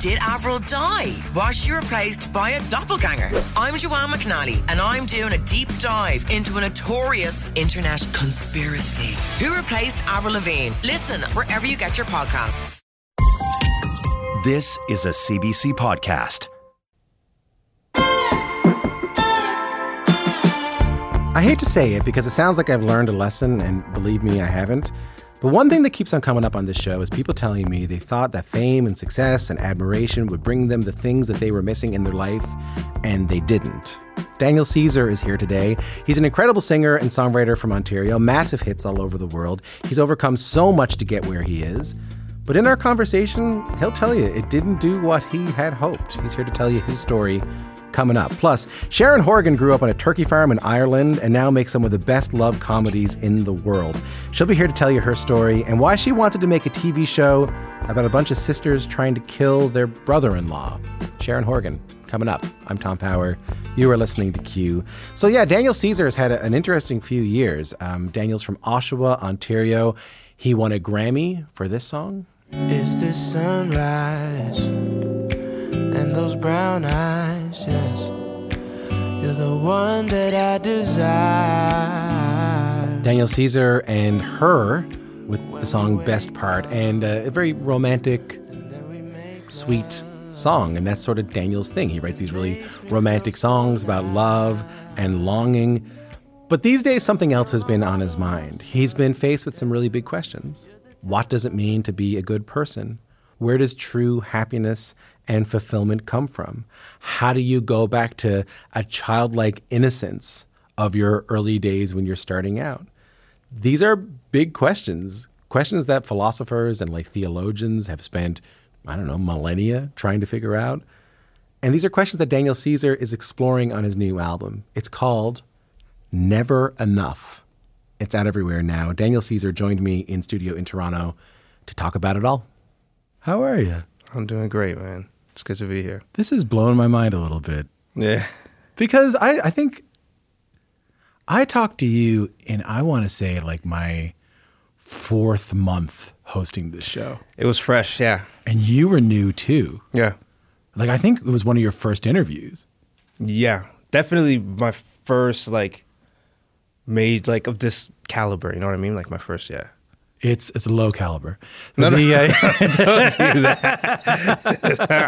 Did Avril die? Was she replaced by a doppelganger? I'm Joanne McNally, and I'm doing a deep dive into a notorious internet conspiracy. Who replaced Avril Lavigne? Listen wherever you get your podcasts. This is a CBC podcast. I hate to say it because it sounds like I've learned a lesson, and believe me, I haven't. But one thing that keeps on coming up on this show is people telling me they thought that fame and success and admiration would bring them the things that they were missing in their life, and they didn't. Daniel Caesar is here today. He's an incredible singer and songwriter from Ontario, massive hits all over the world. He's overcome so much to get where he is. But in our conversation, he'll tell you it didn't do what he had hoped. He's here to tell you his story coming up. Plus, Sharon Horgan grew up on a turkey farm in Ireland and now makes some of the best-loved comedies in the world. She'll be here to tell you her story and why she wanted to make a TV show about a bunch of sisters trying to kill their brother-in-law. Sharon Horgan, coming up. I'm Tom Power. You are listening to Q. So yeah, Daniel Caesar has had an interesting few years. Daniel's from Oshawa, Ontario. He won a Grammy for this song. Is this sunrise? And those brown eyes, yes, you're the one that I desire. Daniel Caesar and Her with the song Best Part, and a very romantic, sweet song, and that's sort of Daniel's thing. He writes these really romantic songs about love and longing, but these days something else has been on his mind. He's been faced with some really big questions. What does it mean to be a good person? Where does true happiness and fulfillment come from? How do you go back to a childlike innocence of your early days when you're starting out? These are big questions, questions that philosophers and like theologians have spent, I don't know, millennia trying to figure out. And these are questions that Daniel Caesar is exploring on his new album. It's called Never Enough. It's out everywhere now. Daniel Caesar joined me in studio in Toronto to talk about it all. How are you? I'm doing great, man. It's good to be here. This is blowing my mind a little bit. Yeah. Because I think I talked to you in, I want to say, like my fourth month hosting this show. It was fresh, yeah. And you were new too. Yeah. Like I think it was one of your first interviews. Yeah. Definitely my first like made like of this caliber, you know what I mean? Like my first, yeah. It's a low caliber. Don't do that.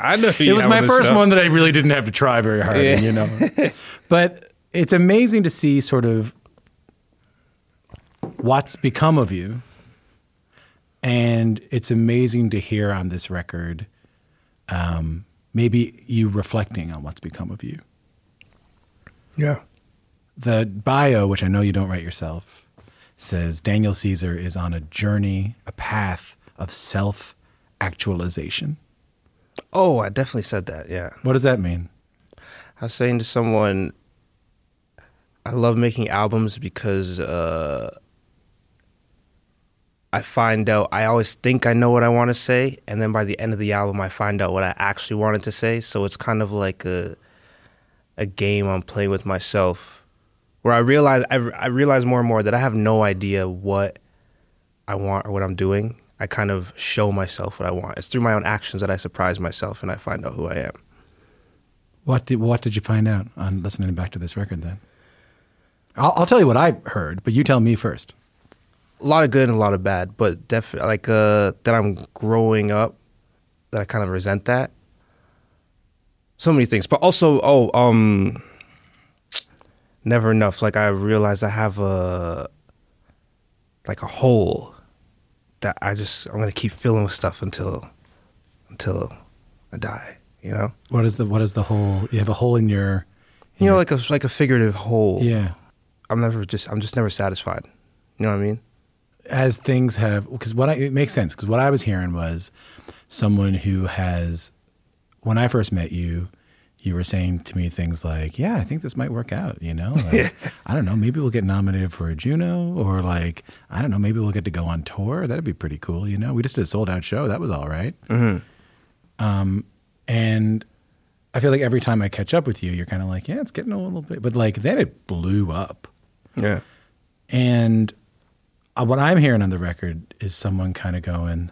I know you. It was my first one that I really didn't have to try very hard, yeah. You know. But it's amazing to see sort of what's become of you. And it's amazing to hear on this record, maybe you reflecting on what's become of you. Yeah. The bio, which I know you don't write yourself, says Daniel Caesar is on a journey, a path of self-actualization. Oh, I definitely said that, yeah. What does that mean? I was saying to someone, I love making albums because I find out, I always think I know what I want to say, and then by the end of the album, I find out what I actually wanted to say. So it's kind of like a game I'm playing with myself, where I realize more and more that I have no idea what I want or what I'm doing. I kind of show myself what I want. It's through my own actions that I surprise myself and I find out who I am. What did you find out on listening back to this record then? I'll tell you what I heard, but you tell me first. A lot of good and a lot of bad, but definitely like that I'm growing up, that I kind of resent that. So many things, but also Never enough. Like I realized I have a hole that I'm gonna keep filling with stuff until I die. You know. What is the hole? You have a hole in your. You know, like a figurative hole. Yeah. I'm just never satisfied. You know what I mean? As things have, because it makes sense. Because what I was hearing was someone who has, when I first met you, you were saying to me things like, yeah, I think this might work out, you know? Like, I don't know, maybe we'll get nominated for a Juno, or like, I don't know, maybe we'll get to go on tour. That'd be pretty cool, you know? We just did a sold-out show. That was all right. Mm-hmm. And I feel like every time I catch up with you, you're kind of like, yeah, it's getting a little bit. But like, then it blew up. Yeah. And what I'm hearing on the record is someone kind of going,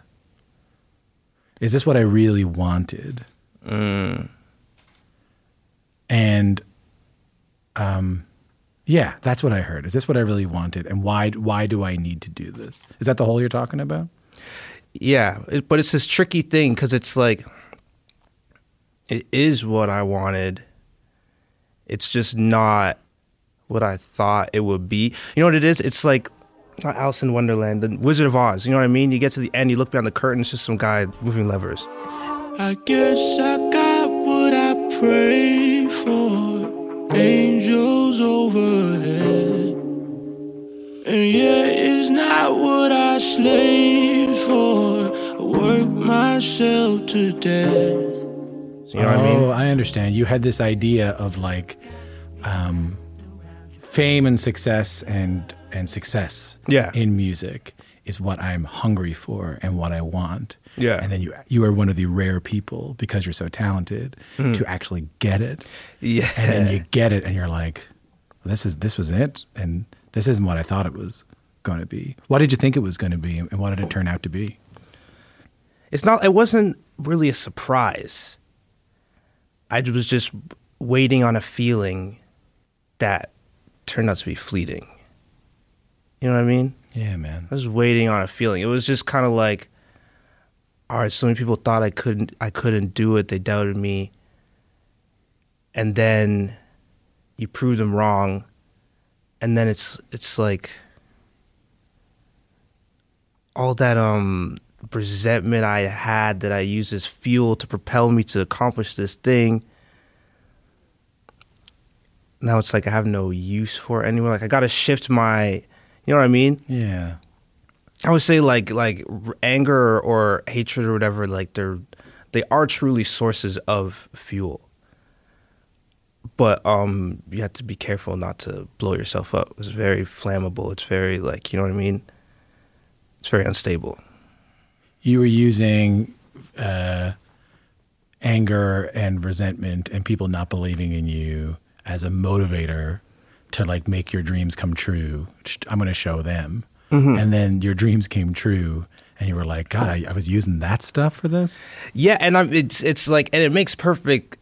is this what I really wanted? Mm. And, yeah, that's what I heard. Is this what I really wanted? And why do I need to do this? Is that the hole you're talking about? Yeah, but it's this tricky thing because it's like, it is what I wanted. It's just not what I thought it would be. You know what it is? It's like, it's not Alice in Wonderland, the Wizard of Oz. You know what I mean? You get to the end, you look behind the curtain, it's just some guy moving levers. I guess I got what I prayed for, angels overhead. And yet it's not what I slaved for, I worked myself to death. So you know what I mean? Oh, I understand. You had this idea of like fame and success and success in music is what I'm hungry for and what I want. Yeah. And then you are one of the rare people, because you're so talented, to actually get it. Yeah. And then you get it and you're like, this was it, and this isn't what I thought it was going to be. What did you think it was going to be, and what did it turn out to be? It wasn't really a surprise. I was just waiting on a feeling that turned out to be fleeting. You know what I mean? Yeah, man. I was waiting on a feeling. It was just kind of like, all right, so many people thought I couldn't do it. They doubted me. And then you prove them wrong. And then it's like all that resentment I had that I used as fuel to propel me to accomplish this thing. Now it's like I have no use for it anymore. Like I got to shift my, you know what I mean? Yeah. I would say like anger or hatred or whatever, like they are truly sources of fuel. But you have to be careful not to blow yourself up. It's very flammable. It's very like, you know what I mean? It's very unstable. You were using anger and resentment and people not believing in you as a motivator to like make your dreams come true. I'm going to show them. Mm-hmm. And then your dreams came true and you were like, God, I was using that stuff for this? Yeah, and it's like, and it makes perfect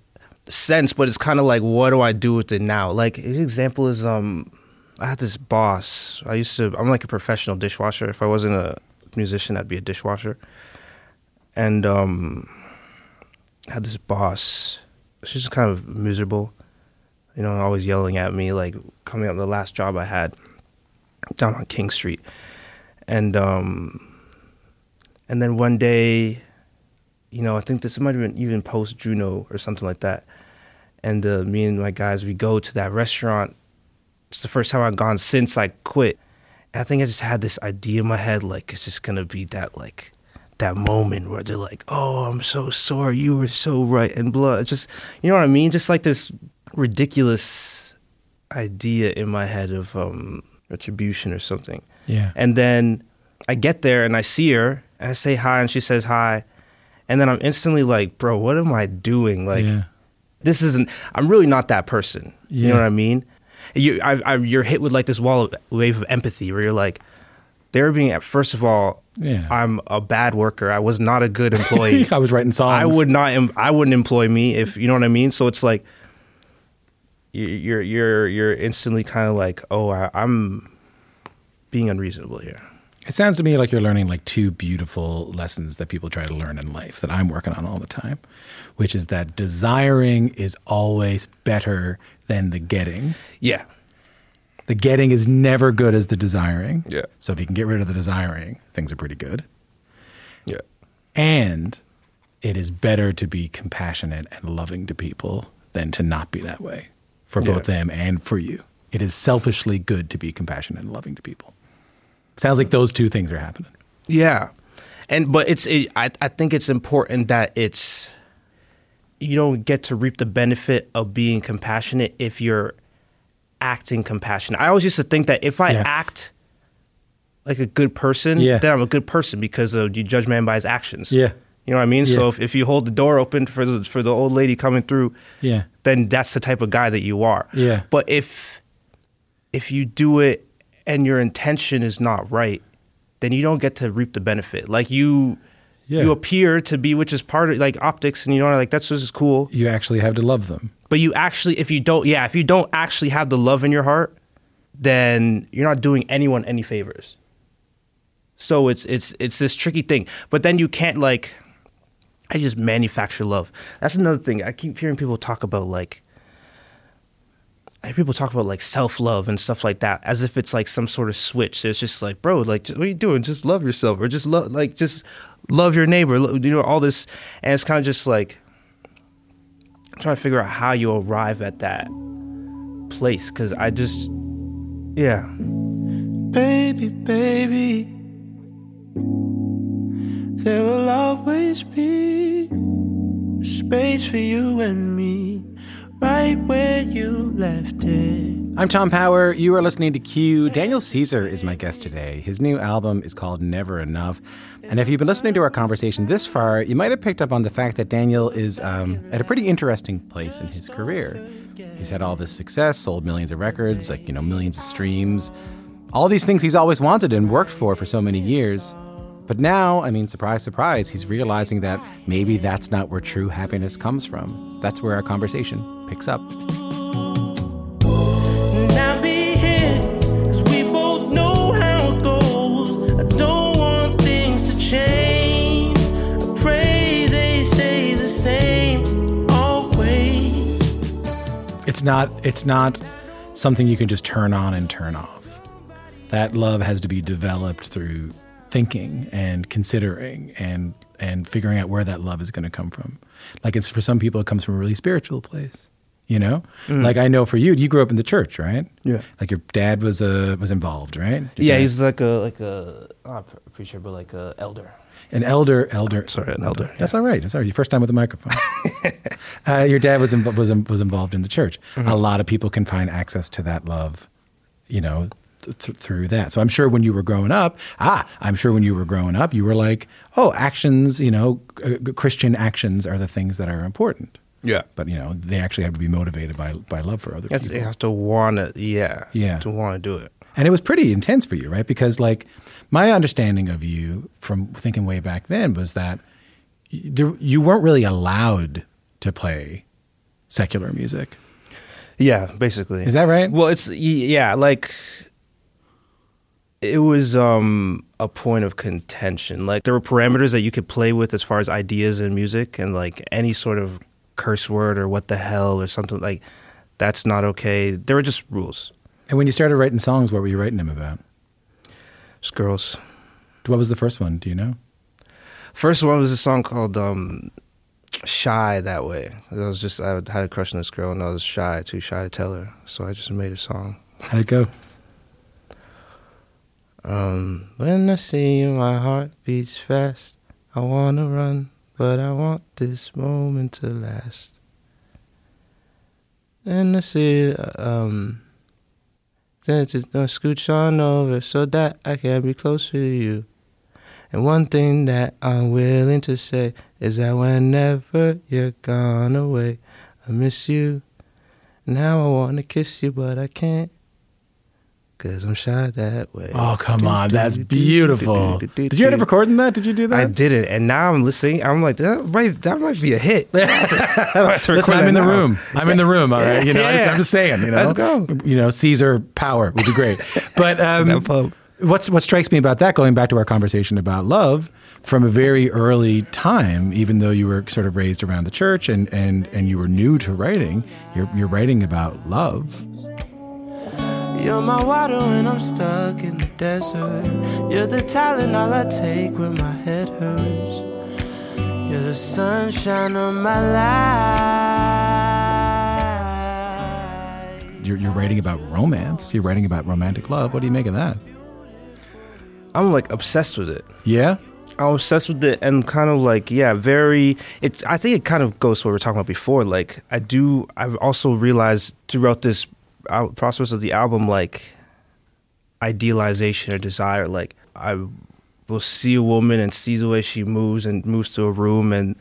sense, but it's kind of like, what do I do with it now? Like an example is I had this boss. I'm like a professional dishwasher. If I wasn't a musician, I'd be a dishwasher. And I had this boss. She's just kind of miserable, you know, always yelling at me, like coming up the last job I had down on King Street. And and then one day, you know, I think this might have been even post Juno or something like that. And me and my guys, we go to that restaurant. It's the first time I've gone since I quit. I think I just had this idea in my head, like, it's just going to be that, like, that moment where they're like, oh, I'm so sorry, you were so right, and blah. It's just, you know what I mean? Just like this ridiculous idea in my head of retribution or something. Yeah. And then I get there and I see her and I say hi and she says hi. And then I'm instantly like, bro, what am I doing? Like, This isn't, I'm really not that person. Yeah. You know what I mean? You're hit with like this wave of empathy where you're like, they're being, first of all, I'm a bad worker. I was not a good employee. I was writing songs. I wouldn't employ me if, you know what I mean? So it's like, you're instantly kind of like, oh, I'm being unreasonable here. It sounds to me like you're learning like two beautiful lessons that people try to learn in life that I'm working on all the time, which is that desiring is always better than the getting. Yeah. The getting is never good as the desiring. Yeah. So if you can get rid of the desiring, things are pretty good. Yeah. And it is better to be compassionate and loving to people than to not be that way for both them and for you. It is selfishly good to be compassionate and loving to people. Sounds like those two things are happening. Yeah. But I think it's important that it's, you don't get to reap the benefit of being compassionate if you're acting compassionate. I always used to think that if I act like a good person, then I'm a good person because you judge man by his actions. Yeah. You know what I mean? Yeah. So if you hold the door open for the old lady coming through, then that's the type of guy that you are. Yeah. But if you do it and your intention is not right, then you don't get to reap the benefit. Like you appear to be, which is part of like optics, and you know, like that's just cool. You actually have to love them. But you actually, if you don't actually have the love in your heart, then you're not doing anyone any favors. So it's this tricky thing. But then you can't like. I just manufacture love. That's another thing. I keep hearing people talk about like self-love and stuff like that as if it's like some sort of switch. So it's just like, bro, like what are you doing? Just love yourself or just love like just love your neighbor. You know, all this. And it's kind of just like I'm trying to figure out how you arrive at that place because I just Baby there will always be space for you and me, right where you left it. I'm Tom Power. You are listening to Q. Daniel Caesar is my guest today. His new album is called Never Enough. And if you've been listening to our conversation this far, you might have picked up on the fact that Daniel is at a pretty interesting place in his career. He's had all this success, sold millions of records, like, you know, millions of streams. All these things he's always wanted and worked for so many years. But now, I mean, surprise, surprise, he's realizing that maybe that's not where true happiness comes from. That's where our conversation picks up. It's not something you can just turn on and turn off. That love has to be developed through thinking and considering and figuring out where that love is going to come from. Like it's for some people, it comes from a really spiritual place, you know? Like I know for you grew up in the church, right? Yeah. Like your dad was involved, right? He's like a elder. An elder. That's all right. That's all right. Your first time with a microphone. Your dad was involved in the church. Mm-hmm. A lot of people can find access to that love, you know, through that. So I'm sure when you were growing up, you were like, oh, actions, you know, Christian actions are the things that are important. Yeah. But, you know, they actually have to be motivated by love for other people. They have to want to, to want to do it. And it was pretty intense for you, right? Because, like, my understanding of you from thinking way back then was that you weren't really allowed to play secular music. Yeah, basically. Is that right? Well, it's, like... It was a point of contention. Like there were parameters that you could play with as far as ideas in music and like any sort of curse word or what the hell or something like that's not okay. There were just rules. And when you started writing songs, what were you writing them about? Just girls. What was the first one? Do you know? First one was a song called Shy That Way. I had a crush on this girl and I was shy, too shy to tell her. So I just made a song. How'd it go? When I see you, my heart beats fast. I want to run, but I want this moment to last. And I see then just scooch on over so that I can be closer to you. And one thing that I'm willing to say is that whenever you're gone away, I miss you. Now I want to kiss you, but I can't. Because I'm shy that way. Oh, come on. That's beautiful. Did you end up recording that? Did you do that? I did it. And now I'm listening. I'm like, that might be a hit. Listen, I'm in the room. All right. You know, I'm just saying, you know. Let's go. You know, Caesar Power would be great. But what strikes me about that, going back to our conversation about love, from a very early time, even though you were sort of raised around the church and you were new to writing, you're writing about love. You're my water when I'm stuck in the desert. You're the talent all I take when my head hurts. You're the sunshine of my life. You're writing about romance. You're writing about romantic love. What do you make of that? I'm like obsessed with it. Yeah? I was obsessed with it, and kind of like, yeah, very, it, I think it kind of goes to what we were talking about before. Like, I've also realized throughout this process of the album, like, idealization or desire. Like, I will see a woman and see the way she moves and moves to a room and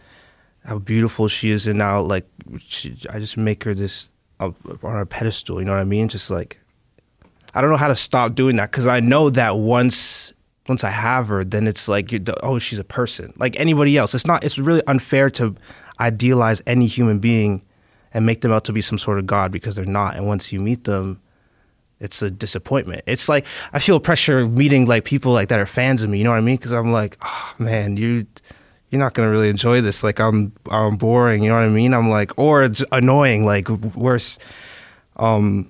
how beautiful she is, and now, like, I just make her this on her pedestal, you know what I mean? Just like, I don't know how to stop doing that, because I know that once I have her, then it's like, oh, she's a person like anybody else. It's really unfair to idealize any human being and make them out to be some sort of god, because they're not. And once you meet them, it's a disappointment. It's like, I feel pressure meeting like people like that are fans of me, you know what I mean? Because I'm like, oh man, you're not going to really enjoy this. Like, I'm boring, you know what I mean? I'm like, or annoying, like worse. But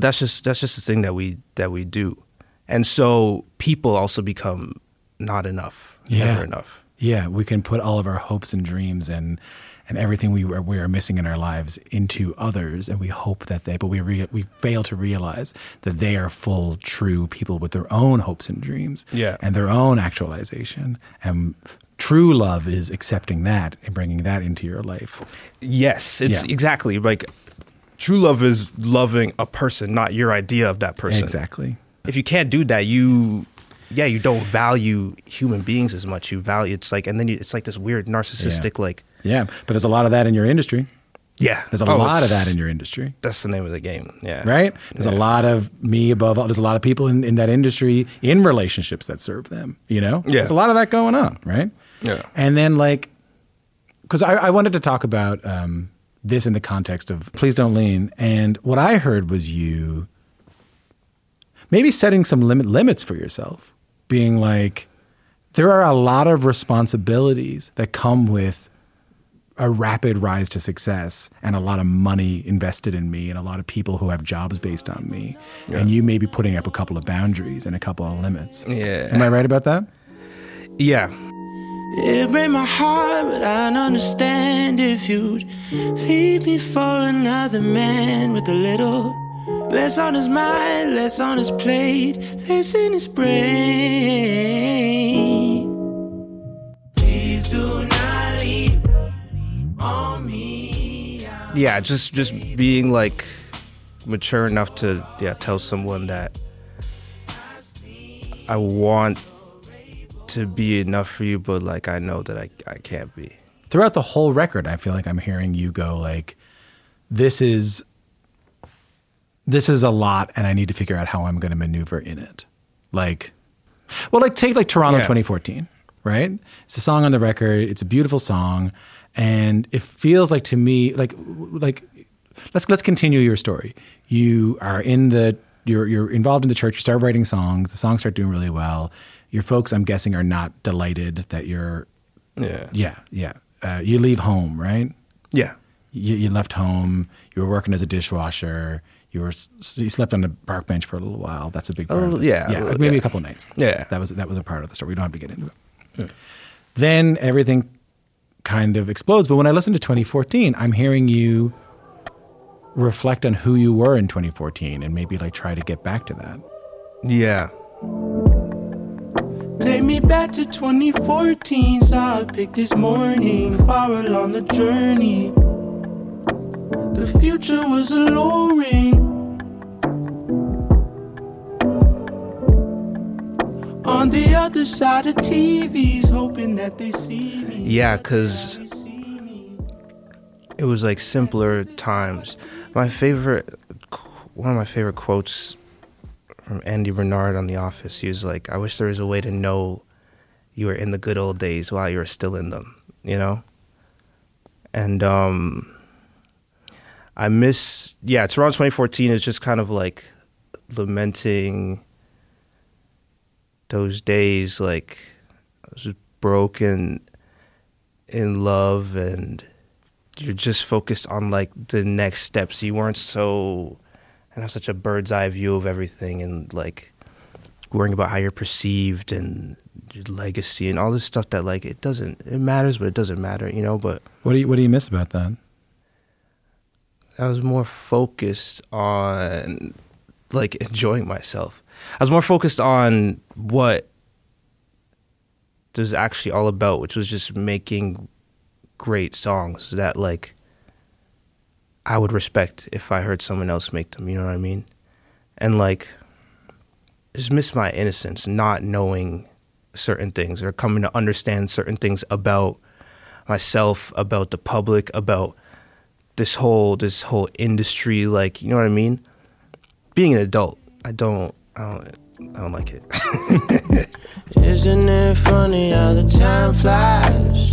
that's just the thing that we do. And so people also become not enough, never enough. Yeah, we can put all of our hopes and dreams and everything we are missing in our lives into others, and we hope that they, but we fail to realize that they are full, true people with their own hopes and dreams, and their own actualization. And true love is accepting that and bringing that into your life. Yes, it's exactly like true love is loving a person, not your idea of that person. Exactly. If you can't do that, you don't value human beings as much. You value, it's like, and then it's like this weird narcissistic, like. Yeah, but there's a lot of that in your industry. Yeah. There's a lot of that in your industry. That's the name of the game, yeah. Right? There's a lot of me above all. There's a lot of people in that industry in relationships that serve them, you know? Yeah. There's a lot of that going on, right? Yeah. And then like, because I wanted to talk about this in the context of Please Don't Lean. And what I heard was you maybe setting some limits for yourself, being like, there are a lot of responsibilities that come with a rapid rise to success and a lot of money invested in me and a lot of people who have jobs based on me. Yeah. And you may be putting up a couple of boundaries and a couple of limits. Yeah. Am I right about that? Yeah. It break my heart, but I'd understand if you'd leave me for another man with a little less on his mind, less on his plate, less in his brain. Please do not lean on me. Yeah, just being like mature enough to tell someone that I want to be enough for you, but like I know that I can't be. Throughout the whole record, I feel like I'm hearing you go like, this is a lot, and I need to figure out how I'm going to maneuver in it. Like, well, like take like Toronto 2014, right? It's a song on the record. It's a beautiful song. And it feels like to me, like let's continue your story. You are you're involved in the church. You start writing songs. The songs start doing really well. Your folks, I'm guessing, are not delighted that you're, you leave home, right? Yeah. You left home. You were working as a dishwasher. You slept on the park bench for a little while. That's a big part of it. Maybe a couple of nights. Yeah. That was a part of the story. We don't have to get into it. Yeah. Then everything kind of explodes. But when I listen to 2014, I'm hearing you reflect on who you were in 2014 and maybe like try to get back to that. Yeah. Take me back to 2014, so I picked this morning, far along the journey. The future was alluring. On the other side of TVs, hoping that they see me. Yeah, because it was like simpler times. One of my favorite quotes from Andy Bernard on The Office, he was like, I wish there was a way to know you were in the good old days while you were still in them, you know? And, I miss, Toronto 2014 is just kind of like lamenting those days. Like, I was just broken in love, and you're just focused on like the next steps. You weren't so, and have such a bird's eye view of everything, and like worrying about how you're perceived and your legacy and all this stuff that like it matters, but it doesn't matter, you know? But what do you miss about that? I was more focused on like enjoying myself. I was more focused on what was actually all about, which was just making great songs that, like, I would respect if I heard someone else make them, you know what I mean? And, like, just miss my innocence, not knowing certain things or coming to understand certain things about myself, about the public, about this whole industry, like, you know what I mean? Being an adult, I don't like it. Isn't it funny how the time flies?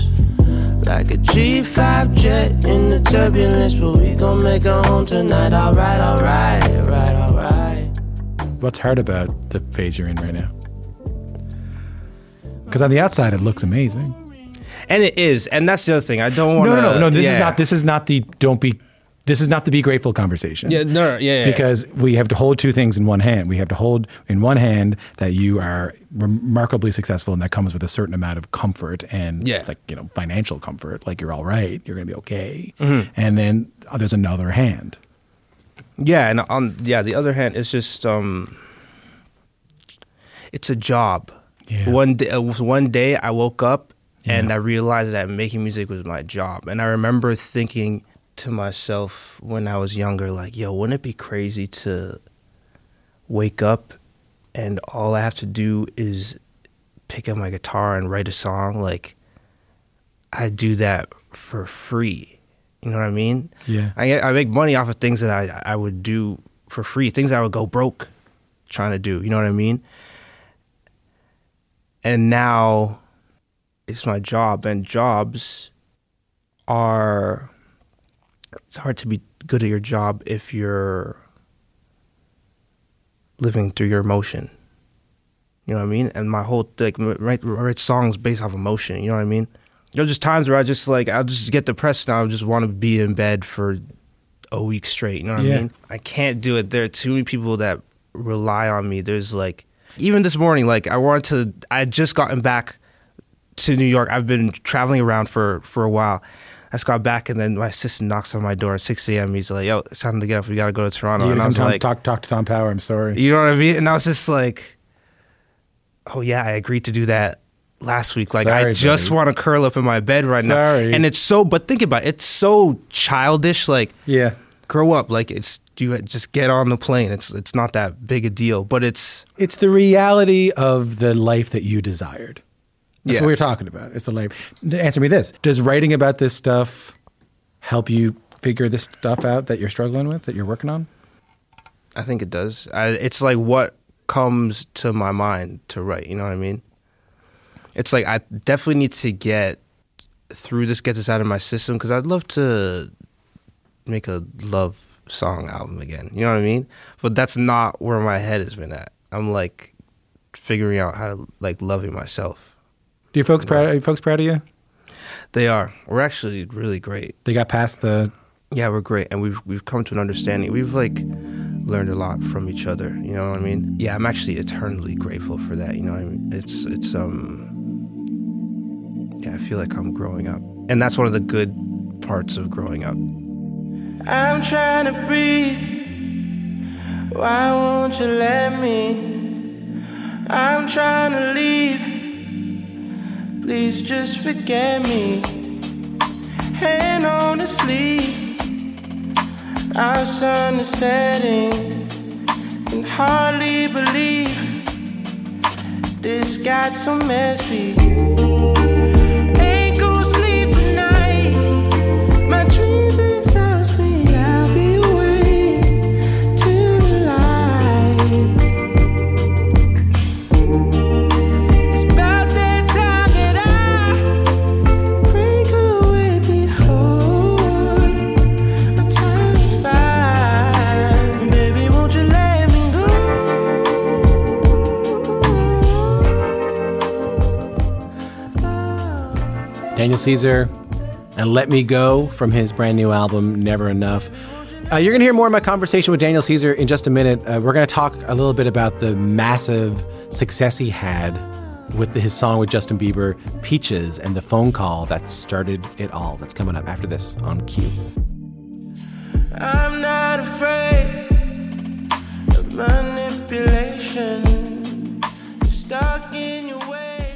Like a G5 jet in the turbulence, but we gon' make it home tonight. Alright, alright, alright, alright. What's hard about the phase you're in right now? Because on the outside it looks amazing. And it is, and that's the other thing. I don't want to. No. This is not the be grateful conversation. Because we have to hold two things in one hand. We have to hold in one hand that you are remarkably successful, and that comes with a certain amount of comfort and, like, you know, financial comfort. Like, you're all right, you're going to be okay. Mm-hmm. And then there's another hand. Yeah, and the other hand is just it's a job. Yeah. One day, I woke up and I realized that making music was my job, and I remember thinking to myself when I was younger, like, yo, wouldn't it be crazy to wake up and all I have to do is pick up my guitar and write a song? Like, I do that for free. You know what I mean? Yeah. I make money off of things that I would do for free, things I would go broke trying to do. You know what I mean? And now it's my job, and jobs are... It's hard to be good at your job if you're living through your emotion. You know what I mean? And my whole thing, write songs based off emotion. You know what I mean? There's just times where I'll just get depressed and I'll just want to be in bed for a week straight. You know what I mean? I can't do it. There are too many people that rely on me. There's, like, even this morning, like, I had just gotten back to New York. I've been traveling around for a while. I just got back, and then my assistant knocks on my door at 6 a.m. He's like, yo, it's time to get up. We got to go to Toronto. And I was like... Talk to Tom Power. I'm sorry. You know what I mean? And I was just like, oh, yeah, I agreed to do that last week. Like, sorry, I just want to curl up in my bed right now. And it's so... But think about it. It's so childish. Like, grow up. Like, it's... You just get on the plane. It's not that big a deal, but it's... It's the reality of the life that you desired. That's what we're talking about. It's the labor. Answer me this. Does writing about this stuff help you figure this stuff out that you're struggling with, that you're working on? I think it does. It's like what comes to my mind to write, you know what I mean? It's like I definitely need to get this out of my system, because I'd love to make a love song album again, you know what I mean? But that's not where my head has been at. I'm, like, figuring out how to, like, loving myself. Are you folks proud of you? They are. We're actually really great. They got past the... Yeah, we're great. And we've come to an understanding. We've, like, learned a lot from each other. You know what I mean? Yeah, I'm actually eternally grateful for that. You know what I mean? Yeah, I feel like I'm growing up. And that's one of the good parts of growing up. I'm trying to breathe. Why won't you let me? I'm trying to leave. Please just forget me. And honestly, our sun is setting. Can hardly believe this got so messy. Ain't gonna sleep tonight. My dreams exhaust me. I'll be waiting till the light. Daniel Caesar, and Let Me Go from his brand new album, Never Enough. You're going to hear more of my conversation with Daniel Caesar in just a minute. We're going to talk a little bit about the massive success he had with his song with Justin Bieber, Peaches, and the phone call that started it all. That's coming up after this on Q. I'm not afraid of manipulation. Stuck in your way.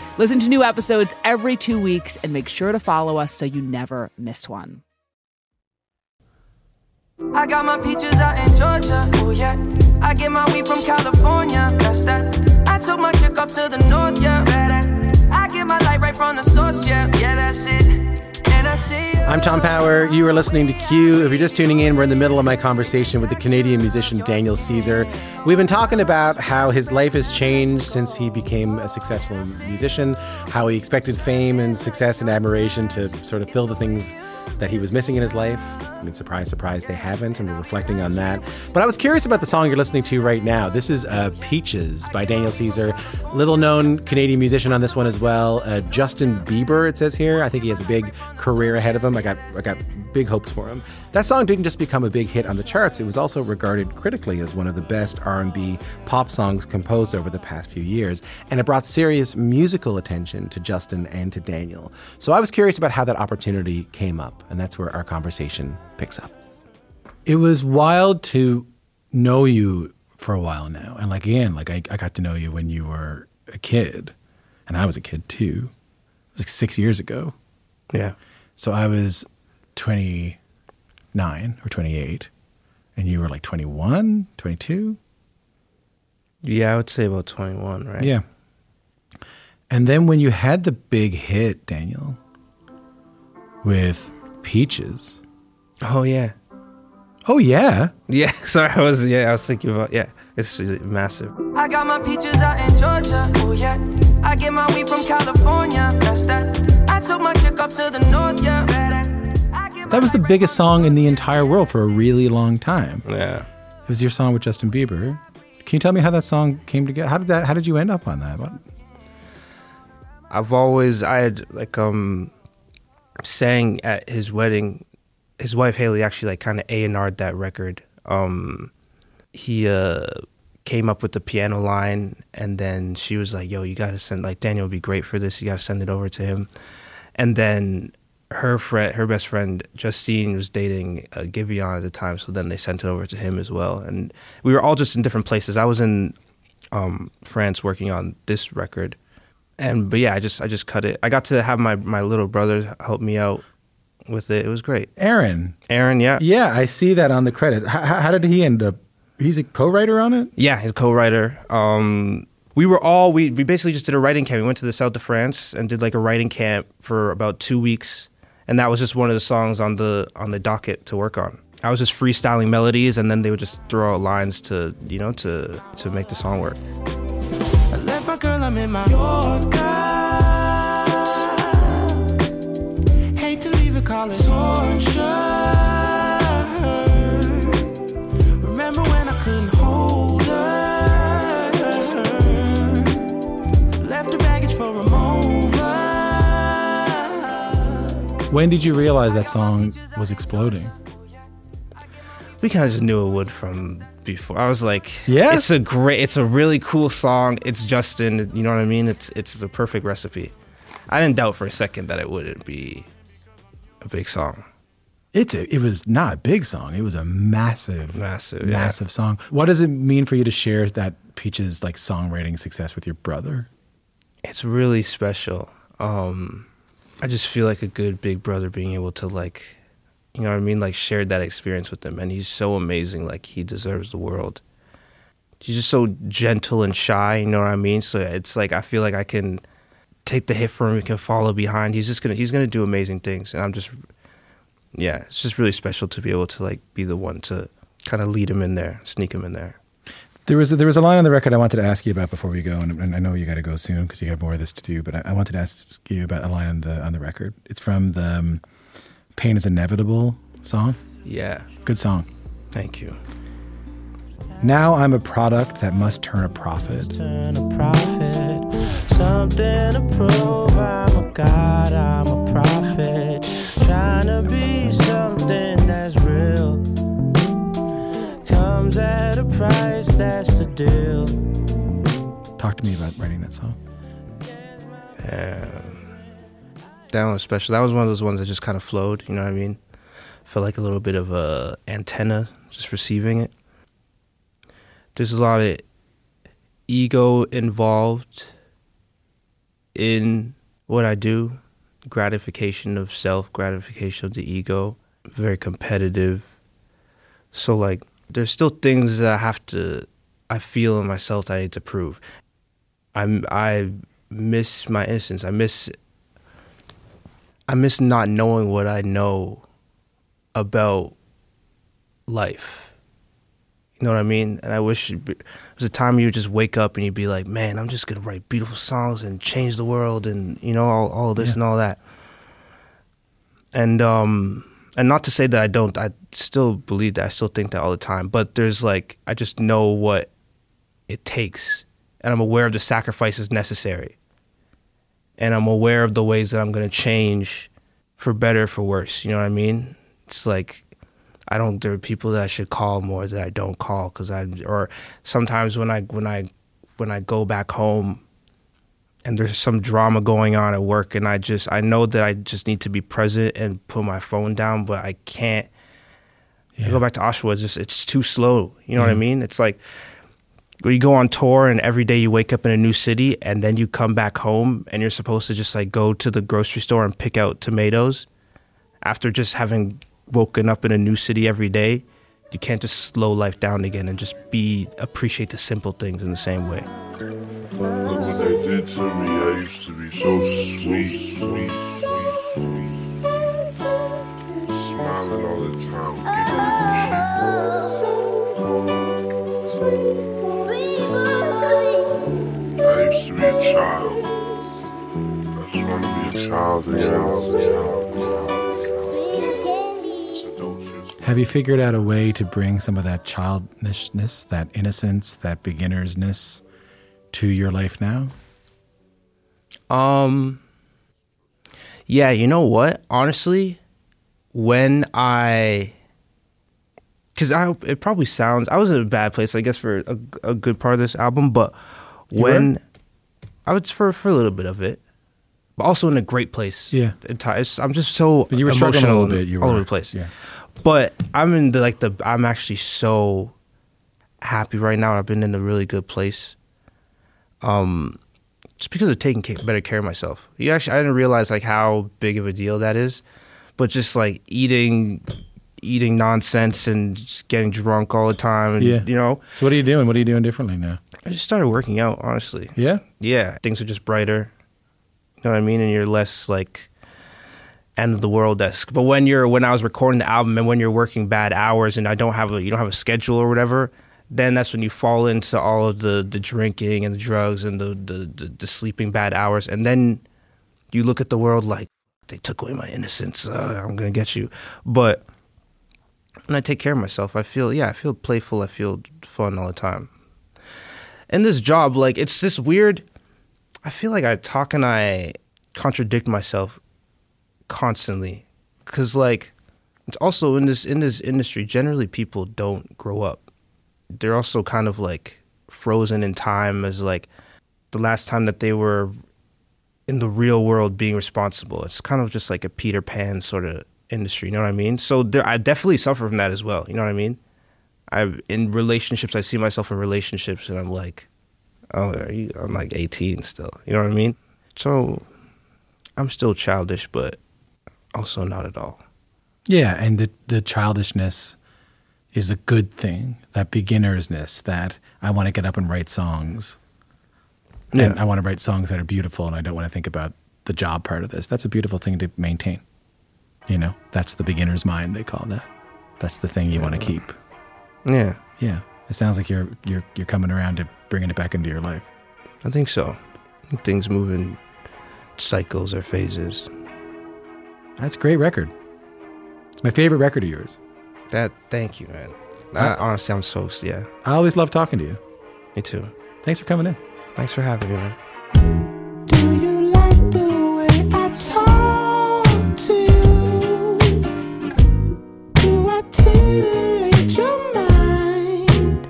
Listen to new episodes every 2 weeks and make sure to follow us so you never miss one. I got my peaches out in Georgia. Oh, yeah. I get my weed from California. That's that. I took my chick up to the north, yeah. I get my light right from the source, yeah. Yeah, that's it. And I see. I'm Tom Power. You are listening to Q. If you're just tuning in, we're in the middle of my conversation with the Canadian musician Daniel Caesar. We've been talking about how his life has changed since he became a successful musician, how he expected fame and success and admiration to sort of fill the things that he was missing in his life. I mean, surprise, surprise, they haven't, and we're reflecting on that. But I was curious about the song you're listening to right now. This is Peaches by Daniel Caesar. Little-known Canadian musician on this one as well. Justin Bieber, it says here. I think he has a big career ahead of him. I got big hopes for him. That song didn't just become a big hit on the charts. It was also regarded critically as one of the best R&B pop songs composed over the past few years. And it brought serious musical attention to Justin and to Daniel. So I was curious about how that opportunity came up. And that's where our conversation picks up. It was wild to know you for a while now. And like, again, like I got to know you when you were a kid. And I was a kid too. It was like 6 years ago. Yeah. So I was 29 or 28, and you were like 21, 22? Yeah, I would say about 21, right? Yeah. And then when you had the big hit, Daniel, with Peaches. Oh, yeah. Oh, yeah? Yeah, sorry, I was thinking about, yeah, it's massive. I got my peaches out in Georgia, oh, yeah. I get my weed from California, that's that. Took my chick up to the north, yeah. That was the biggest song in the entire world for a really long time. Yeah. It was your song with Justin Bieber. Can you tell me how that song came together? How did you end up on that? What? I had sang at his wedding. His wife Haley actually like kind of A&R'd that record. He came up with the piano line, and then she was like, yo, you gotta send, like, Daniel would be great for this. You gotta send it over to him. And then her best friend, Justine, was dating Givion at the time, so then they sent it over to him as well. And we were all just in different places. I was in France working on this record, but yeah, I just cut it. I got to have my little brother help me out with it. It was great. Aaron, yeah. Yeah, I see that on the credit. How did he end up? He's a co-writer on it? Yeah, he's a co-writer. We basically just did a writing camp. We went to the South of France and did like a writing camp for about 2 weeks. And that was just one of the songs on the docket to work on. I was just freestyling melodies, and then they would just throw out lines to make the song work. I left my girl, I'm in my Yorker. Hate to leave a college torture. When did you realize that song was exploding? We kind of just knew it would from before. I was like, yeah, it's a really cool song. It's Justin, you know what I mean? It's the perfect recipe. I didn't doubt for a second that it wouldn't be a big song. It was not a big song. It was a massive song. What does it mean for you to share that Peaches like songwriting success with your brother? It's really special. I just feel like a good big brother being able to, like, you know what I mean, like share that experience with him. And he's so amazing. Like, he deserves the world. He's just so gentle and shy, you know what I mean? So it's like, I feel like I can take the hit for him. We can follow behind. He's going to do amazing things. And I'm just, yeah, it's just really special to be able to like be the one to kind of lead him in there, sneak him in there. There was a line on the record I wanted to ask you about before we go, and I know you got to go soon because you got more of this to do, but I wanted to ask you about a line on the record. It's from the Pain is Inevitable song. Yeah. Good song. Thank you. Now I'm a product that must turn a profit. Something to prove I'm a god, I'm a prophet. That one was special. That was one of those ones that just kind of flowed, you know what I mean? Felt like a little bit of a antenna, just receiving it. There's a lot of ego involved in what I do. Gratification of self, gratification of the ego. Very competitive. So like, there's still things that I feel in myself that I need to prove. I miss my innocence. I miss not knowing what I know about life. You know what I mean? And I wish there's a time you would just wake up and you'd be like, man, I'm just gonna write beautiful songs and change the world and, you know, all this and all that. And not to say that I still believe that, I still think that all the time, but there's like, I just know what it takes, and I'm aware of the sacrifices necessary, and I'm aware of the ways that I'm gonna change for better, for worse, you know what I mean? It's like, there are people that I should call more that I don't call, or sometimes when I go back home and there's some drama going on at work, and I know that I just need to be present and put my phone down, but I can't. Yeah. I go back to Oshawa, it's too slow. You know what I mean? It's like when you go on tour and every day you wake up in a new city, and then you come back home and you're supposed to just like go to the grocery store and pick out tomatoes after just having woken up in a new city every day. You can't just slow life down again and just appreciate the simple things in the same way. Look what they did to me. I used to be so sweet. Smiling all the time, giggling. Sweet boy. I used to be a child. I just want to be a child again. Have you figured out a way to bring some of that childishness, that innocence, that beginnersness to your life now? Yeah, you know what? Honestly, it probably sounds, I was in a bad place, I guess, for a good part of this album, but I was for a little bit of it, but also in a great place. Yeah. I'm just so but you were emotional struggling a little bit, all over the place. Yeah. But I'm in I'm actually so happy right now. I've been in a really good place. Just because of taking better care of myself. I didn't realize like how big of a deal that is, but just like eating nonsense and just getting drunk all the time, and, you know. So what are you doing? What are you doing differently now? I just started working out, honestly. Yeah? Yeah. Things are just brighter. You know what I mean? And you're less like end of the world esque. But when I was recording the album and when you're working bad hours and you don't have a schedule or whatever, then that's when you fall into all of the drinking and the drugs and the sleeping bad hours. And then you look at the world like, they took away my innocence. I'm going to get you. But when I take care of myself, I feel playful. I feel fun all the time. And this job, like, it's this weird, I feel like I talk and I contradict myself constantly. Because, like, it's also in this industry, generally people don't grow up. They're also kind of like frozen in time as like the last time that they were in the real world being responsible. It's kind of just like a Peter Pan sort of industry, you know what I mean? So I definitely suffer from that as well, you know what I mean? I see myself in relationships and I'm like, oh, I'm like 18 still, you know what I mean? So I'm still childish, but also not at all. Yeah, and the childishness is a good thing, that beginnersness, that I want to get up and write songs. Yeah. And I want to write songs that are beautiful, and I don't want to think about the job part of this. That's a beautiful thing to maintain. You know, that's the beginner's mind, they call that. That's the thing you want to keep. Yeah. Yeah. It sounds like you're coming around to bringing it back into your life. I think so. Things move in cycles or phases. That's a great record. It's my favorite record of yours. Thank you, man. Honestly, I'm so, yeah. I always love talking to you. Me too. Thanks for coming in. Thanks for having me, man. Do you like the way I talk to you? Do I titillate your mind?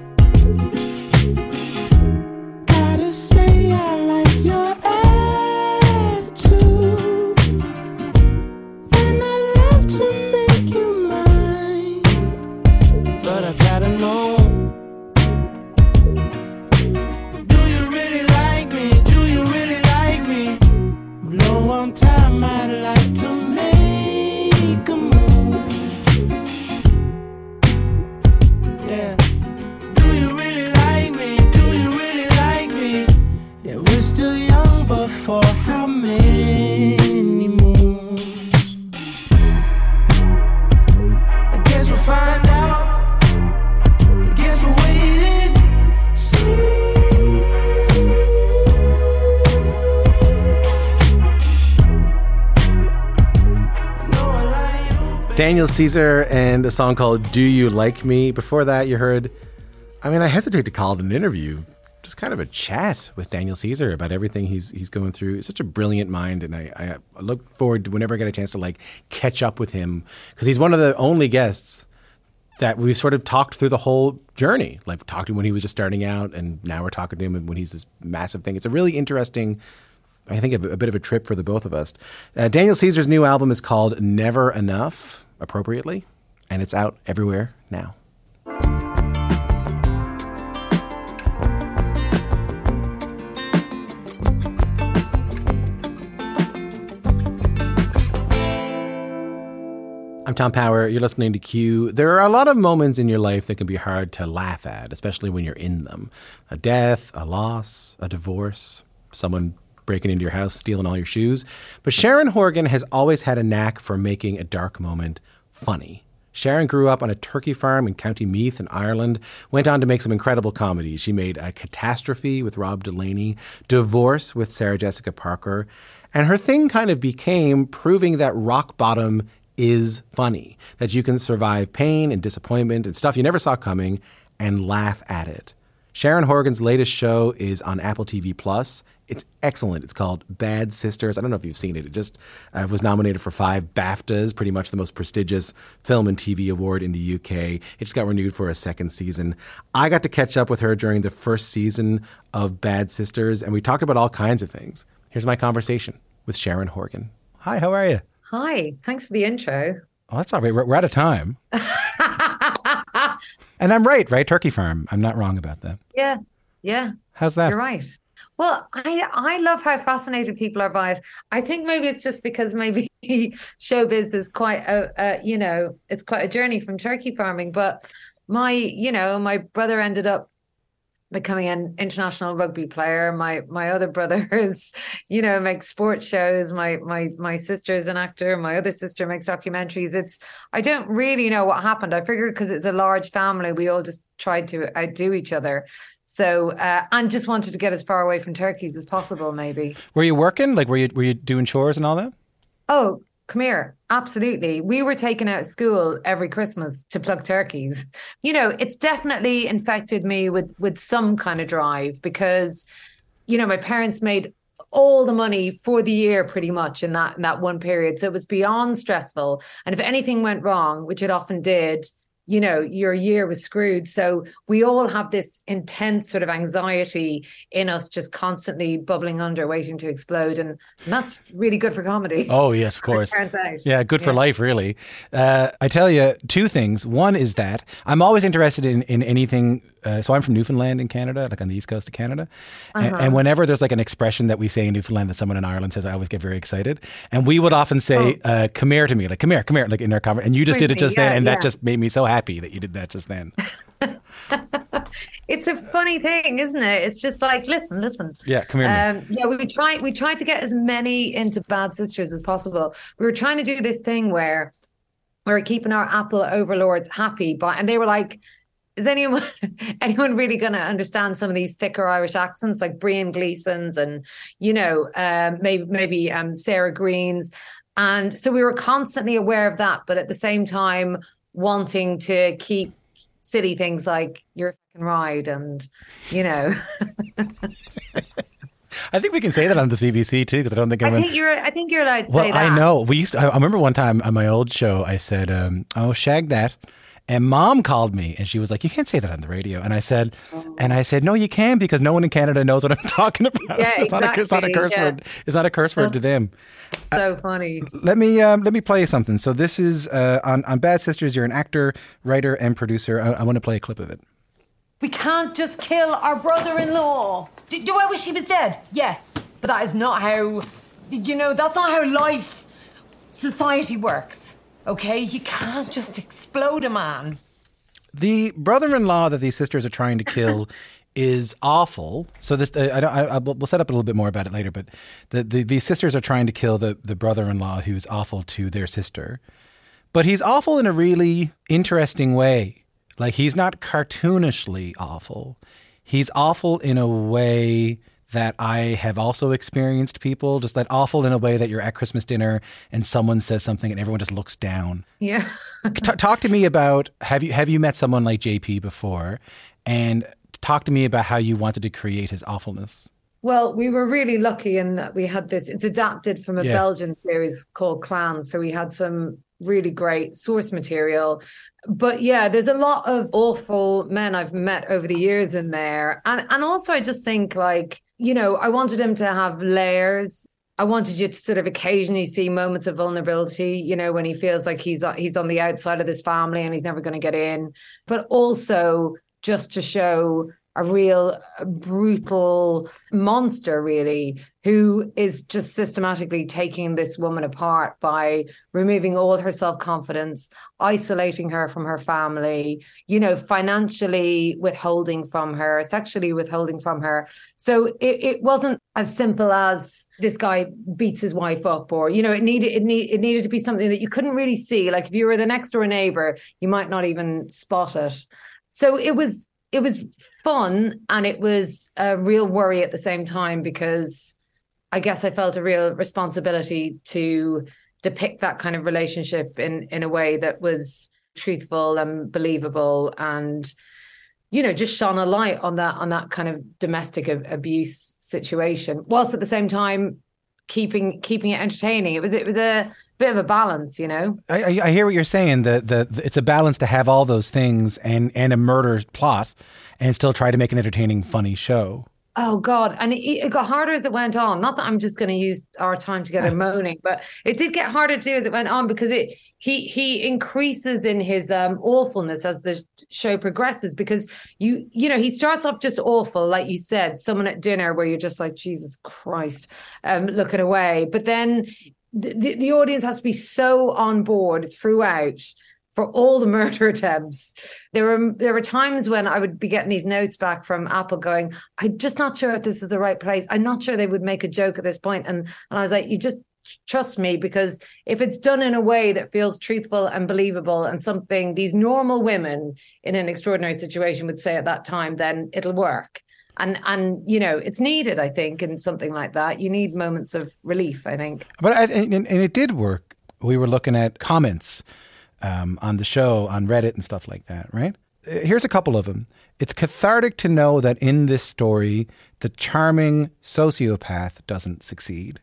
Gotta say I like your attitude. long time, I'd like to make a move. Yeah. Do you really like me? Do you really like me? Yeah, we're still young, but for how many moons? I guess we'll find out. Daniel Caesar and a song called Do You Like Me. Before that, you heard, I mean, I hesitate to call it an interview, just kind of a chat with Daniel Caesar about everything he's going through. He's such a brilliant mind, and I look forward to whenever I get a chance to, like, catch up with him, because he's one of the only guests that we've sort of talked through the whole journey. Like, talked to him when he was just starting out, and now we're talking to him when he's this massive thing. It's a really interesting, I think, a bit of a trip for the both of us. Daniel Caesar's new album is called Never Enough, appropriately, and it's out everywhere now. I'm Tom Power. You're listening to Q. There are a lot of moments in your life that can be hard to laugh at, especially when you're in them. A death, a loss, a divorce, someone breaking into your house, stealing all your shoes. But Sharon Horgan has always had a knack for making a dark moment funny. Sharon grew up on a turkey farm in County Meath in Ireland, went on to make some incredible comedies. She made Catastrophe with Rob Delaney, Divorce with Sarah Jessica Parker, and her thing kind of became proving that rock bottom is funny, that you can survive pain and disappointment and stuff you never saw coming and laugh at it. Sharon Horgan's latest show is on Apple TV Plus. It's excellent. It's called Bad Sisters. I don't know if you've seen it. It just was nominated for 5 BAFTAs, pretty much the most prestigious film and TV award in the UK. It just got renewed for a second season. I got to catch up with her during the first season of Bad Sisters, and we talked about all kinds of things. Here's my conversation with Sharon Horgan. Hi, how are you? Hi, thanks for the intro. Oh, that's all right. We're out of time. And I'm right? Turkey farm. I'm not wrong about that. Yeah. How's that? You're right. Well, I love how fascinated people are by it. I think maybe it's just because maybe showbiz is quite it's quite a journey from turkey farming. But my brother ended up becoming an international rugby player. My other brother is, makes sports shows. My sister is an actor. My other sister makes documentaries. I don't really know what happened. I figured because it's a large family, we all just tried to outdo each other. So, and just wanted to get as far away from turkeys as possible, maybe. Were you working? Like, were you doing chores and all that? Oh, come here. Absolutely. We were taken out of school every Christmas to pluck turkeys. It's definitely infected me with some kind of drive because, my parents made all the money for the year pretty much in that one period. So it was beyond stressful. And if anything went wrong, which it often did, your year was screwed. So we all have this intense sort of anxiety in us just constantly bubbling under, waiting to explode. And that's really good for comedy. Oh, yes, of course. Yeah, good for life, really. I tell you 2 things. One is that I'm always interested in anything. So I'm from Newfoundland in Canada, like on the east coast of Canada. Uh-huh. And whenever there's like an expression that we say in Newfoundland that someone in Ireland says, I always get very excited. And we would often say, come here to me, like come here, like in our conversation. And you just did it just then. And that just made me so happy that you did that just then. It's a funny thing, isn't it? It's just like, listen. Yeah, come here. We tried to get as many into Bad Sisters as possible. We were trying to do this thing where we were keeping our Apple overlords happy. And they were like, is anyone really going to understand some of these thicker Irish accents like Brian Gleeson's and, maybe Sarah Green's? And so we were constantly aware of that, but at the same time wanting to keep silly things like your fucking ride and, I think we can say that on the CBC too, because I don't think anyone... I think you're allowed to say that. I know. I remember one time on my old show, I said, shag that. And Mom called me and she was like, you can't say that on the radio. And I said, no, you can, because no one in Canada knows what I'm talking about. Yeah, it's, exactly. It's not a curse word. It's not a curse word to them. So funny. Let me play something. So this is on Bad Sisters. You're an actor, writer and producer. I want to play a clip of it. We can't just kill our brother-in-law. Do I wish he was dead? Yeah. But that is not how You know, that's not how life, society works, okay? You can't just explode a man. The brother-in-law that these sisters are trying to kill is awful. So this, we'll set up a little bit more about it later, but these sisters are trying to kill the brother-in-law who's awful to their sister. But he's awful in a really interesting way. Like, he's not cartoonishly awful. He's awful in a way that I have also experienced people, just that awful in a way that you're at Christmas dinner and someone says something and everyone just looks down. Yeah. Talk to me about, have you met someone like JP before? And talk to me about how you wanted to create his awfulness. Well, we were really lucky in that we had this. It's adapted from a Belgian series called Clan. So we had some really great source material. But yeah, there's a lot of awful men I've met over the years in there. And also I just think, like, you know, I wanted him to have layers. I wanted you to sort of occasionally see moments of vulnerability, you know, when he feels like he's on the outside of this family and he's never going to get in. But also just to show a real brutal monster, really, who is just systematically taking this woman apart by removing all her self-confidence, isolating her from her family, you know, financially withholding from her, sexually withholding from her. So it wasn't as simple as this guy beats his wife up, or, you know, it needed to be something that you couldn't really see. Like, if you were the next door neighbor, you might not even spot it. So it was fun, and it was a real worry at the same time, because I guess I felt a real responsibility to depict that kind of relationship in a way that was truthful and believable, and, you know, just shone a light on that kind of domestic abuse situation, whilst at the same time keeping it entertaining. It was a bit of a balance, you know. I hear what you're saying. The it's a balance to have all those things and a murder plot and still try to make an entertaining, funny show. Oh God. And it got harder as it went on. Not that I'm just going to use our time together moaning, but it did get harder to do as it went on, because he increases in his awfulness as the show progresses, because you know, he starts off just awful. Like you said, someone at dinner where you're just like, Jesus Christ, looking away. But then the audience has to be so on board throughout for all the murder attempts. There were times when I would be getting these notes back from Apple going, I'm just not sure if this is the right place. I'm not sure they would make a joke at this point. And I was like, you just trust me, because if it's done in a way that feels truthful and believable and something these normal women in an extraordinary situation would say at that time, then it'll work. And you know, it's needed, I think, in something like that. You need moments of relief, I think. But and it did work. We were looking at comments on the show, on Reddit and stuff like that, right? Here's a couple of them. It's cathartic to know that in this story, the charming sociopath doesn't succeed.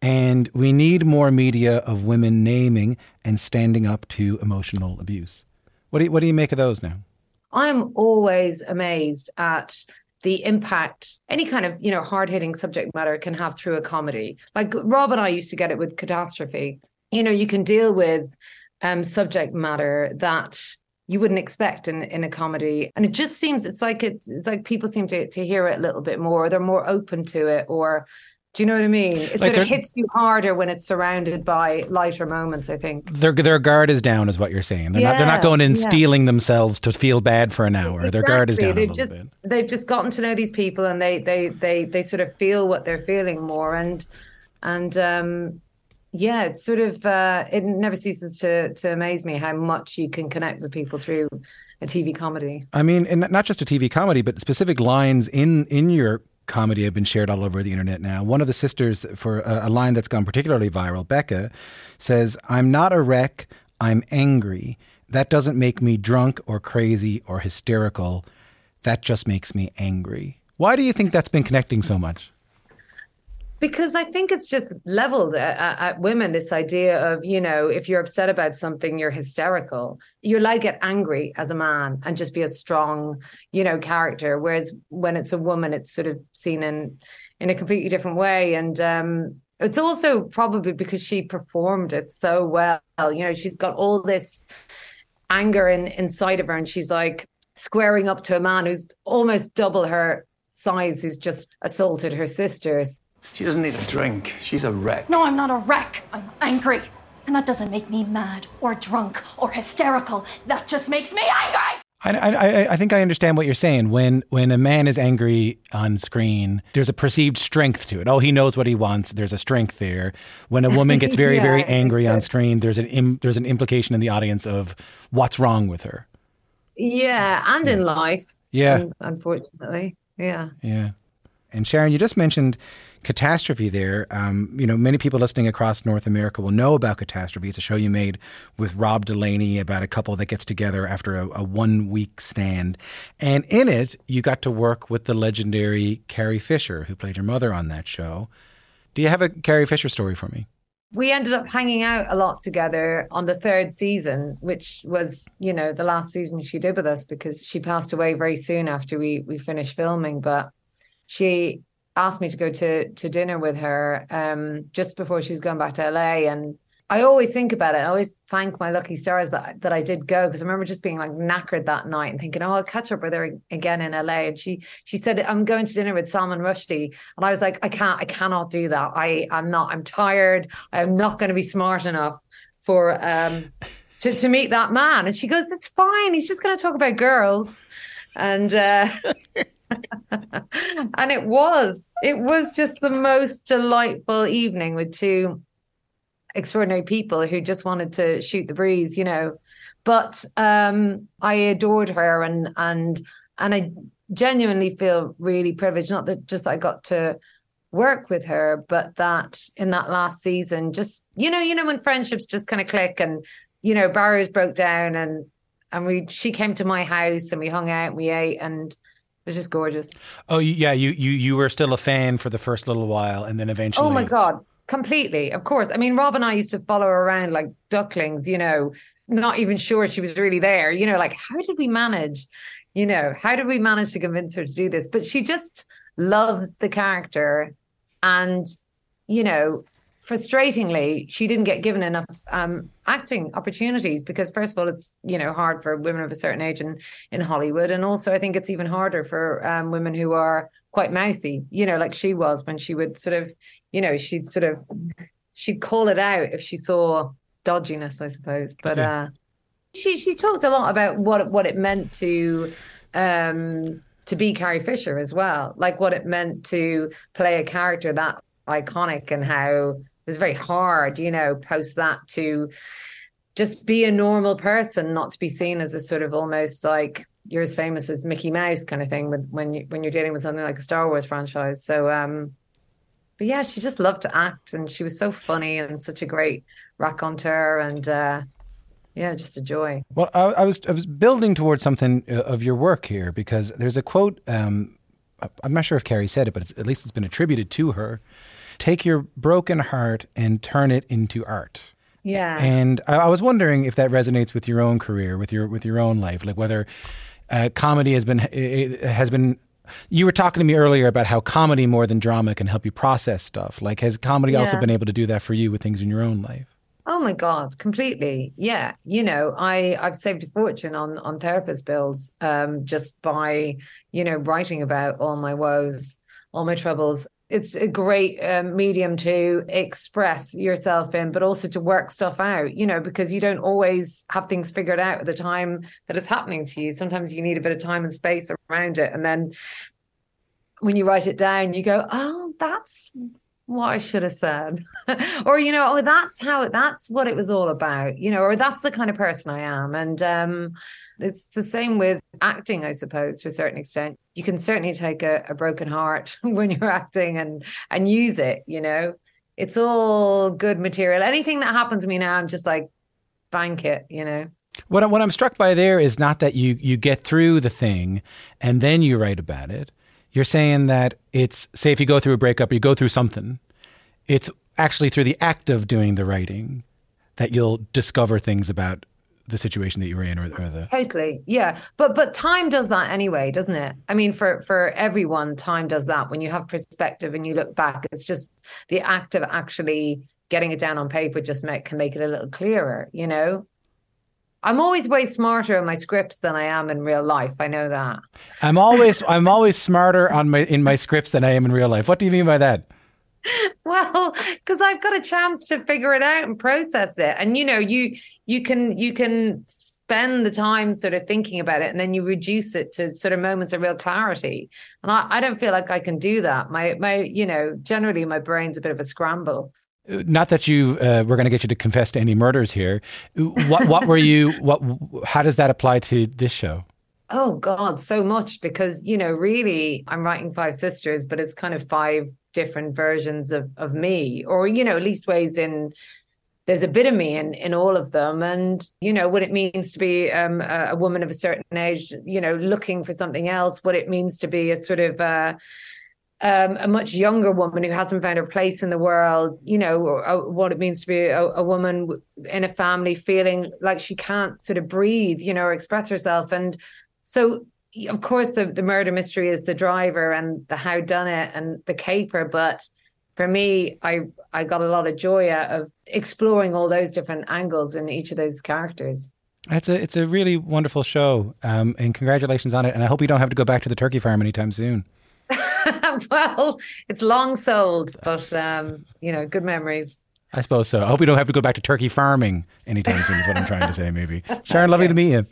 And we need more media of women naming and standing up to emotional abuse. What do you make of those now? I'm always amazed at the impact any kind of, you know, hard-hitting subject matter can have through a comedy. Like, Rob and I used to get it with Catastrophe. You know, you can deal with subject matter that you wouldn't expect in a comedy. And it just seems, it's like people seem to hear it a little bit more. They're more open to it, or... Do you know what I mean? It like sort of hits you harder when it's surrounded by lighter moments, I think. Their guard is down is what you're saying. They're not going in stealing themselves to feel bad for an hour. Exactly. Their guard is down a little bit. They've just gotten to know these people, and they sort of feel what they're feeling more. And it's sort of, it never ceases to amaze me how much you can connect with people through a TV comedy. I mean, and not just a TV comedy, but specific lines in your comedy have been shared all over the internet now. One of the sisters, for a line that's gone particularly viral, Becca, says, I'm not a wreck, I'm angry. That doesn't make me drunk or crazy or hysterical. That just makes me angry. Why do you think that's been connecting so much? Because I think it's just leveled at women, this idea of, you know, if you're upset about something, you're hysterical. You're like, get angry as a man and just be a strong, you know, character. Whereas when it's a woman, it's sort of seen in a completely different way. And it's also probably because she performed it so well. You know, she's got all this anger inside of her, and she's like squaring up to a man who's almost double her size, who's just assaulted her sisters. She doesn't need a drink. She's a wreck. No, I'm not a wreck. I'm angry. And that doesn't make me mad or drunk or hysterical. That just makes me angry. I think I understand what you're saying. When a man is angry on screen, there's a perceived strength to it. Oh, he knows what he wants. There's a strength there. When a woman gets very, yeah, very angry on screen, there's an implication in the audience of what's wrong with her. Yeah, and in life. Yeah. Unfortunately. Yeah. Yeah. And Sharon, you just mentioned Catastrophe there. You know, many people listening across North America will know about Catastrophe. It's a show you made with Rob Delaney about a couple that gets together after a 1 week stand. And in it, you got to work with the legendary Carrie Fisher, who played your mother on that show. Do you have a Carrie Fisher story for me? We ended up hanging out a lot together on the third season, which was, you know, the last season she did with us because she passed away very soon after we finished filming. But she asked me to go to dinner with her just before she was going back to LA. And I always think about it. I always thank my lucky stars that I did go, because I remember just being like knackered that night and thinking, oh, I'll catch up with her again in LA. And she said, I'm going to dinner with Salman Rushdie. And I was like, I cannot do that. I'm tired. I'm not going to be smart enough for to meet that man. And she goes, it's fine. He's just going to talk about girls. And and it was just the most delightful evening with two extraordinary people who just wanted to shoot the breeze, you know. But I adored her, and I genuinely feel really privileged, not that just that I got to work with her, but that in that last season, just, you know, when friendships just kind of click and, you know, barriers broke down and she came to my house and we hung out and we ate and it was just gorgeous. Oh, yeah. You were still a fan for the first little while and then eventually. Oh, my God. Completely. Of course. I mean, Rob and I used to follow her around like ducklings, you know, not even sure she was really there. You know, like, how did we manage to convince her to do this? But she just loved the character. And, you know, frustratingly, she didn't get given enough acting opportunities because, first of all, it's, you know, hard for women of a certain age in Hollywood. And also I think it's even harder for women who are quite mouthy, you know, like she was when she would sort of, you know, she'd call it out if she saw dodginess, I suppose. But she talked a lot about what it meant to be Carrie Fisher as well, like what it meant to play a character that iconic and how it was very hard, you know, post that to just be a normal person, not to be seen as a sort of almost like you're as famous as Mickey Mouse kind of thing when you're dealing with something like a Star Wars franchise. So, but yeah, she just loved to act and she was so funny and such a great raconteur and, yeah, just a joy. Well, I was building towards something of your work here because there's a quote, I'm not sure if Carrie said it, but at least it's been attributed to her. Take your broken heart and turn it into art. Yeah. And I was wondering if that resonates with your own career, with your own life, like whether comedy has been. You were talking to me earlier about how comedy more than drama can help you process stuff. Like, has comedy also been able to do that for you with things in your own life? Oh my God, completely. Yeah. You know, I've saved a fortune on therapist bills just by, you know, writing about all my woes, all my troubles. It's a great medium to express yourself in, but also to work stuff out, you know, because you don't always have things figured out at the time that it's happening to you. Sometimes you need a bit of time and space around it. And then when you write it down, you go, oh, that's what I should have said or, you know, oh, that's what it was all about, you know, or that's the kind of person I am. And it's the same with acting, I suppose, to a certain extent. You can certainly take a broken heart when you're acting and use it, you know. It's all good material. Anything that happens to me now, I'm just like, bank it, you know. What I'm struck by there is not that you get through the thing and then you write about it. You're saying that it's, say if you go through a breakup or you go through something, it's actually through the act of doing the writing that you'll discover things about the situation that you were in or the... Totally, yeah. But time does that anyway, doesn't it? I mean, for everyone, time does that. When you have perspective and you look back, it's just the act of actually getting it down on paper just can make it a little clearer, you know? I'm always way smarter in my scripts than I am in real life. I know that. I'm always smarter in my scripts than I am in real life. What do you mean by that? Well, because I've got a chance to figure it out and process it. And, you know, you can spend the time sort of thinking about it, and then you reduce it to sort of moments of real clarity. And I don't feel like I can do that. My you know, generally my brain's a bit of a scramble. Not that you we're going to get you to confess to any murders here. What were you? How does that apply to this show? Oh God, so much, because, you know, really I'm writing Five Sisters, but it's kind of five different versions of me, or, you know, leastways in there's a bit of me in all of them, and, you know, what it means to be a woman of a certain age, you know, looking for something else, what it means to be a sort of a much younger woman who hasn't found her place in the world, you know, or what it means to be a woman in a family feeling like she can't sort of breathe, you know, or express herself. And so, of course, the murder mystery is the driver and the how done it and the caper. But for me, I got a lot of joy out of exploring all those different angles in each of those characters. It's a really wonderful show, and congratulations on it. And I hope you don't have to go back to the turkey farm anytime soon. Well, it's long sold, but, you know, good memories. I suppose so. I hope we don't have to go back to turkey farming anytime soon is what I'm trying to say, maybe. Sharon, lovely to meet you.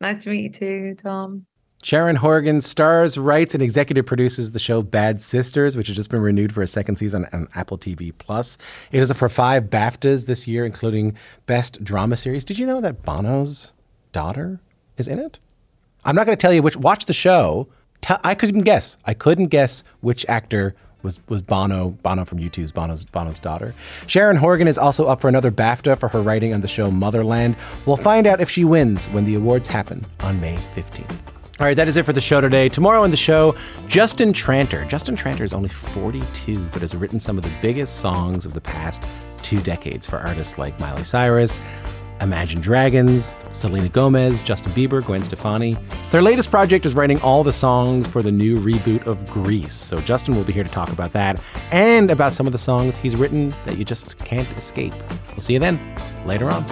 Nice to meet you too, Tom. Sharon Horgan stars, writes, and executive produces the show Bad Sisters, which has just been renewed for a second season on Apple TV Plus. It is up for 5 BAFTAs this year, including Best Drama Series. Did you know that Bono's daughter is in it? I'm not going to tell you which. Watch the show. I couldn't guess. Which actor was Bono from U2's Bono's daughter. Sharon Horgan is also up for another BAFTA for her writing on the show Motherland. We'll find out if she wins when the awards happen on May 15th. All right, that is it for the show today. Tomorrow on the show, Justin Tranter. Justin Tranter is only 42, but has written some of the biggest songs of the past 2 decades for artists like Miley Cyrus, Imagine Dragons, Selena Gomez, Justin Bieber, Gwen Stefani. Their latest project is writing all the songs for the new reboot of Grease. So Justin will be here to talk about that and about some of the songs he's written that you just can't escape. We'll see you then, later on.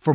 For